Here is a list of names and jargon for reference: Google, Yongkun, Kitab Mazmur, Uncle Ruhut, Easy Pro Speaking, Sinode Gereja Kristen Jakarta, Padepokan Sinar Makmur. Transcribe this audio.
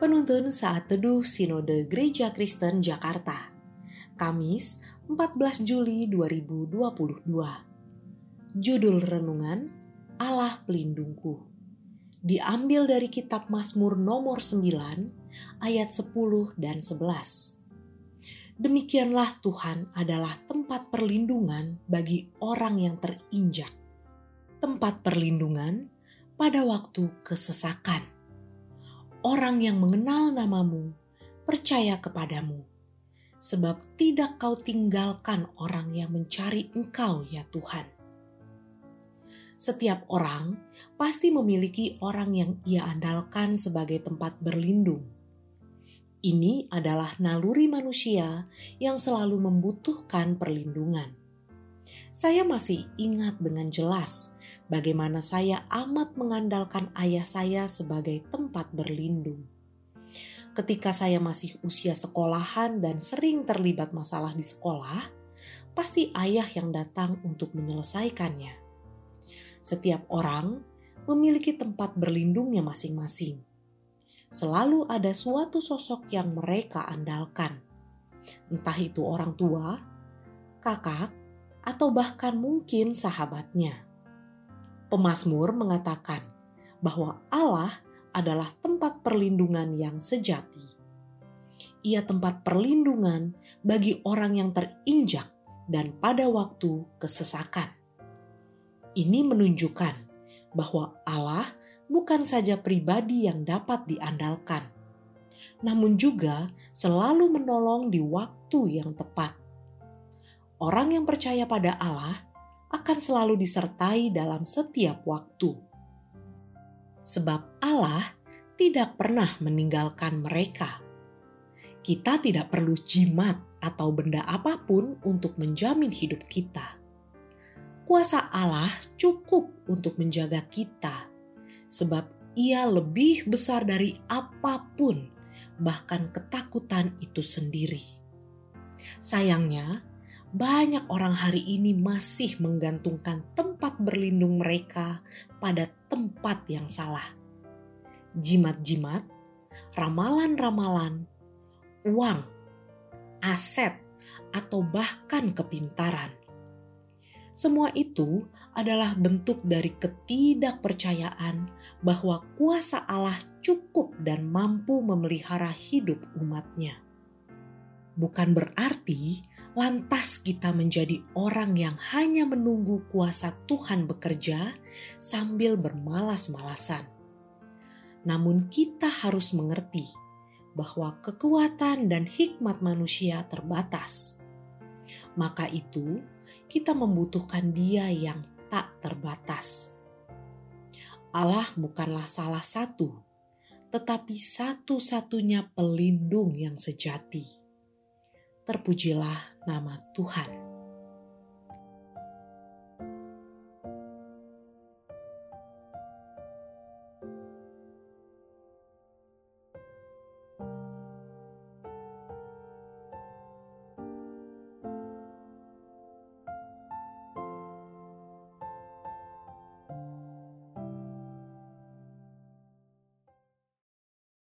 Penuntun Saat Teduh Sinode Gereja Kristen Jakarta, Kamis 14 Juli 2022. Judul Renungan, Allah Pelindungku. Diambil dari Kitab Mazmur nomor 9, ayat 10 dan 11. Demikianlah Tuhan adalah tempat perlindungan bagi orang yang terinjak. Tempat perlindungan pada waktu kesesakan. Orang yang mengenal namamu percaya kepadamu, sebab tidak kau tinggalkan orang yang mencari engkau ya Tuhan. Setiap orang pasti memiliki orang yang ia andalkan sebagai tempat berlindung. Ini adalah naluri manusia yang selalu membutuhkan perlindungan. Saya masih ingat dengan jelas bagaimana saya amat mengandalkan ayah saya sebagai tempat berlindung. Ketika saya masih usia sekolahan dan sering terlibat masalah di sekolah, pasti ayah yang datang untuk menyelesaikannya. Setiap orang memiliki tempat berlindungnya masing-masing. Selalu ada suatu sosok yang mereka andalkan. Entah itu orang tua, kakak, atau bahkan mungkin sahabatnya. Pemazmur mengatakan bahwa Allah adalah tempat perlindungan yang sejati. Ia tempat perlindungan bagi orang yang terinjak dan pada waktu kesesakan. Ini menunjukkan bahwa Allah bukan saja pribadi yang dapat diandalkan, namun juga selalu menolong di waktu yang tepat. Orang yang percaya pada Allah akan selalu disertai dalam setiap waktu. Sebab Allah tidak pernah meninggalkan mereka. Kita tidak perlu jimat atau benda apapun untuk menjamin hidup kita. Kuasa Allah cukup untuk menjaga kita, sebab Ia lebih besar dari apapun, bahkan ketakutan itu sendiri. Sayangnya, banyak orang hari ini masih menggantungkan tempat berlindung mereka pada tempat yang salah. Jimat-jimat, ramalan-ramalan, uang, aset, atau bahkan kepintaran. Semua itu adalah bentuk dari ketidakpercayaan bahwa kuasa Allah cukup dan mampu memelihara hidup umatnya. Bukan berarti lantas kita menjadi orang yang hanya menunggu kuasa Tuhan bekerja sambil bermalas-malasan. Namun kita harus mengerti bahwa kekuatan dan hikmat manusia terbatas. Maka itu kita membutuhkan Dia yang tak terbatas. Allah bukanlah salah satu, tetapi satu-satunya pelindung yang sejati. Terpujilah nama Tuhan.